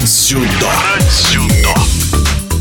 Дзюдо.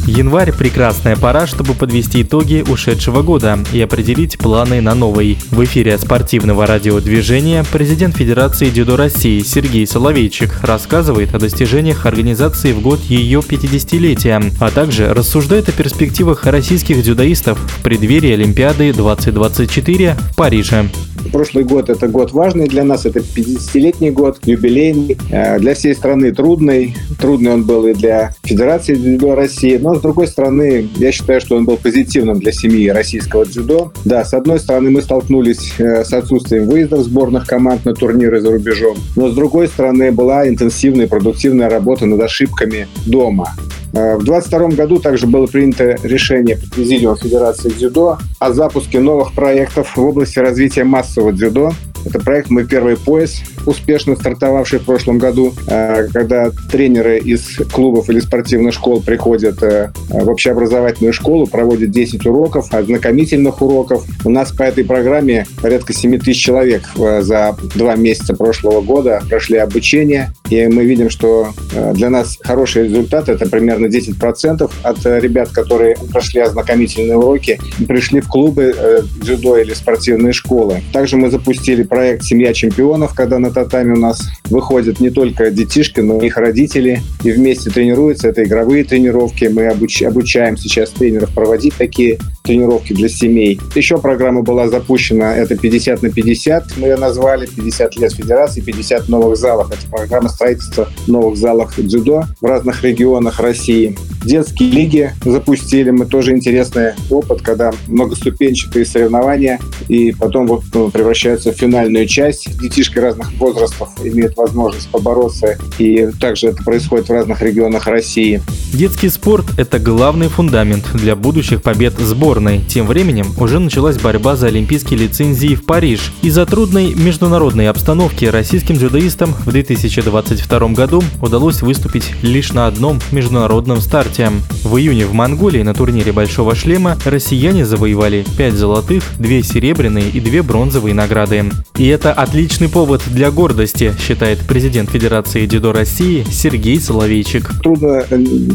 Январь – прекрасная пора, чтобы подвести итоги ушедшего года и определить планы на новый. В эфире спортивного радио «Движение» президент Федерации дзюдо России Сергей Соловейчик рассказывает о достижениях организации в год ее 50-летия, а также рассуждает о перспективах российских дзюдоистов в преддверии Олимпиады-2024 в Париже. Прошлый год – это год важный для нас, это 50-летний год, юбилейный, для всей страны трудный. Трудный он был и для Федерации дзюдо России, но, с другой стороны, я считаю, что он был позитивным для семьи российского дзюдо. Да, с одной стороны, мы столкнулись с отсутствием выездов сборных команд на турниры за рубежом, но, с другой стороны, была интенсивная и продуктивная работа над ошибками дома. В 2022 году также было принято решение Президиума Федерации дзюдо о запуске новых проектов в области развития массового дзюдо. Это проект «Мой первый пояс», успешно стартовавший в прошлом году, когда тренеры из клубов или спортивных школ приходят в общеобразовательную школу, проводят 10 уроков, ознакомительных уроков. У нас по этой программе порядка 7 тысяч человек за 2 месяца прошлого года прошли обучение. И мы видим, что для нас хороший результат – это примерно 10% от ребят, которые прошли ознакомительные уроки и пришли в клубы дзюдо или спортивные школы. Также мы запустили проект «Семья чемпионов», когда на татами у нас выходят не только детишки, но и их родители. И вместе тренируются. Это игровые тренировки. Мы обучаем сейчас тренеров проводить такие тренировки для семей. Еще программа была запущена. Это 50 на 50. Мы ее назвали 50 лет Федерации, 50 новых залов. Это программа строительства новых залов дзюдо в разных регионах России. Детские лиги запустили. Мы тоже интересный опыт, когда многоступенчатые соревнования и потом вот превращаются в финальную часть. Детишки разных возрастов имеют возможность побороться, и также это происходит в разных регионах России. Детский спорт – это главный фундамент для будущих побед сборной. Тем временем уже началась борьба за олимпийские лицензии в Париж. Из-за трудной международной обстановки российским дзюдоистам в 2022 году удалось выступить лишь на одном международном старте. В июне в Монголии на турнире «Большого шлема» россияне завоевали 5 золотых, 2 серебряные и 2 бронзовые награды. И это отличный повод для гордости, считает президент Федерации дзюдо России Сергей Соловейчик. Трудно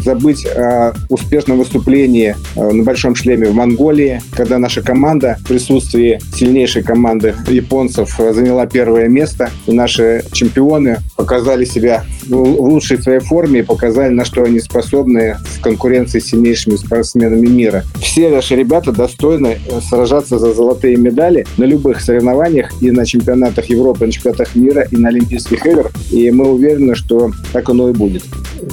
забыть о успешном выступлении на Большом шлеме в Монголии, когда наша команда в присутствии сильнейшей команды японцев заняла первое место. И наши чемпионы показали себя в лучшей своей форме и показали, на что они способны в конкуренции с сильнейшими спортсменами мира. Все наши ребята достойны сражаться за золотые медали на любых соревнованиях и на чемпионатах Европы, на чемпионатах мира и на Олимпийских играх. И мы уверены, что так оно и будет.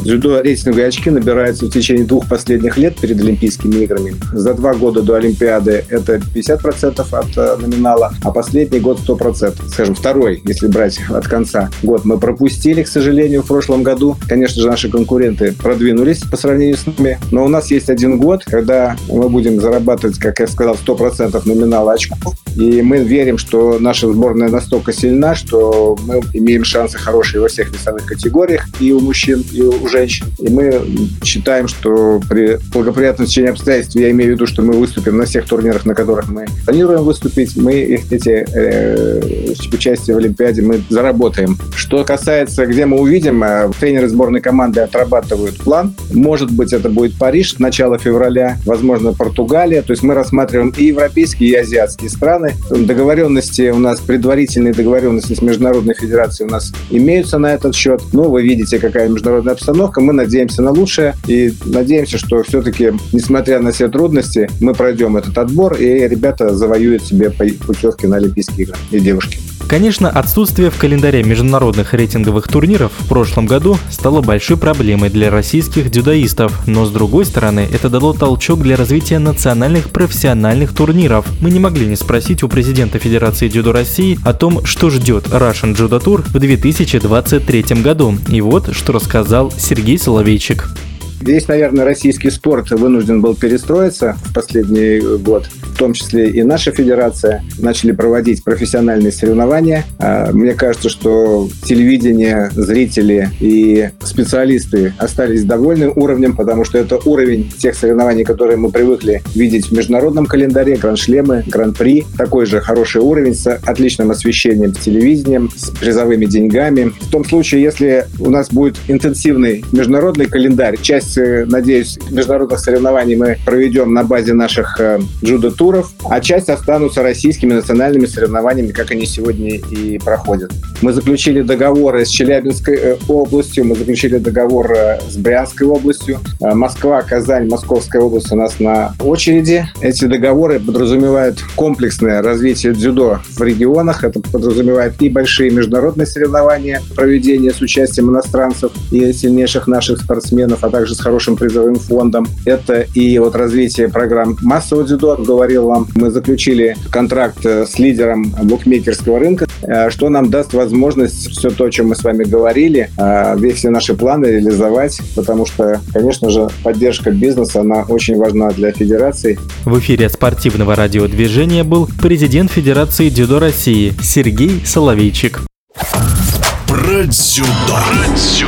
Дзюдо рейтинговые очки набираются в течение 2 последних лет перед Олимпийскими играми. За 2 года до Олимпиады это 50% от номинала, а последний год 100%. Скажем, второй, если брать от конца год, мы пропустили, к сожалению, в прошлом году. Конечно же, наши конкуренты продвинулись по сравнению с нами, но у нас есть 1 год, когда мы будем зарабатывать, как я сказал, 100% номинала очков. И мы верим, что наша сборная настолько сильна, что мы имеем шансы хорошие во всех весовых категориях и у мужчин, и у женщин. И мы считаем, что при благоприятном течении обстоятельств, я имею в виду, что мы выступим на всех турнирах, на которых мы планируем выступить, мы эти участие в Олимпиаде мы заработаем. Что касается, где мы увидим, тренеры сборной команды отрабатывают план. Может быть, это будет Париж, начало февраля, возможно, Португалия. То есть мы рассматриваем и европейские, и азиатские страны. Договоренности у нас, предварительные договоренности с Международной Федерацией у нас имеются на этот счет. Но вы видите, какая международная обстановка. Мы надеемся на лучшее и надеемся, что все-таки, несмотря на все трудности, мы пройдем этот отбор и ребята завоюют себе путевки на Олимпийские игры и девушки. Конечно, отсутствие в календаре международных рейтинговых турниров в прошлом году стало большой проблемой для российских дзюдоистов, но с другой стороны, это дало толчок для развития национальных профессиональных турниров. Мы не могли не спросить у президента Федерации дзюдо России о том, что ждет Рашн Джудо Тур в 2023 году. И вот, что рассказал Сергей Соловейчик. Здесь, наверное, российский спорт вынужден был перестроиться в последний год. В том числе и наша федерация начали проводить профессиональные соревнования. Мне кажется, что телевидение, зрители и специалисты остались довольны уровнем, потому что это уровень тех соревнований, которые мы привыкли видеть в международном календаре. Гран-шлемы, гран-при. Такой же хороший уровень с отличным освещением, с телевидением, с призовыми деньгами. В том случае, если у нас будет интенсивный международный календарь, часть, надеюсь, международных соревнований мы проведем на базе наших дзюдо-туров, а часть останутся российскими национальными соревнованиями, как они сегодня и проходят. Мы заключили договоры с Челябинской областью, мы заключили договор с Брянской областью. Москва, Казань, Московская область у нас на очереди. Эти договоры подразумевают комплексное развитие дзюдо в регионах. Это подразумевает и большие международные соревнования, проведение с участием иностранцев и сильнейших наших спортсменов, а также с хорошим призовым фондом. Это и вот развитие программ массового дзюдо. Говорил вам, мы заключили контракт с лидером букмекерского рынка, что нам даст возможность все то, о чем мы с вами говорили, все наши планы реализовать, потому что, конечно же, поддержка бизнеса, она очень важна для федерации. В эфире спортивного радио «Движение» был президент Федерации дзюдо России Сергей Соловейчик. Про дзюдо.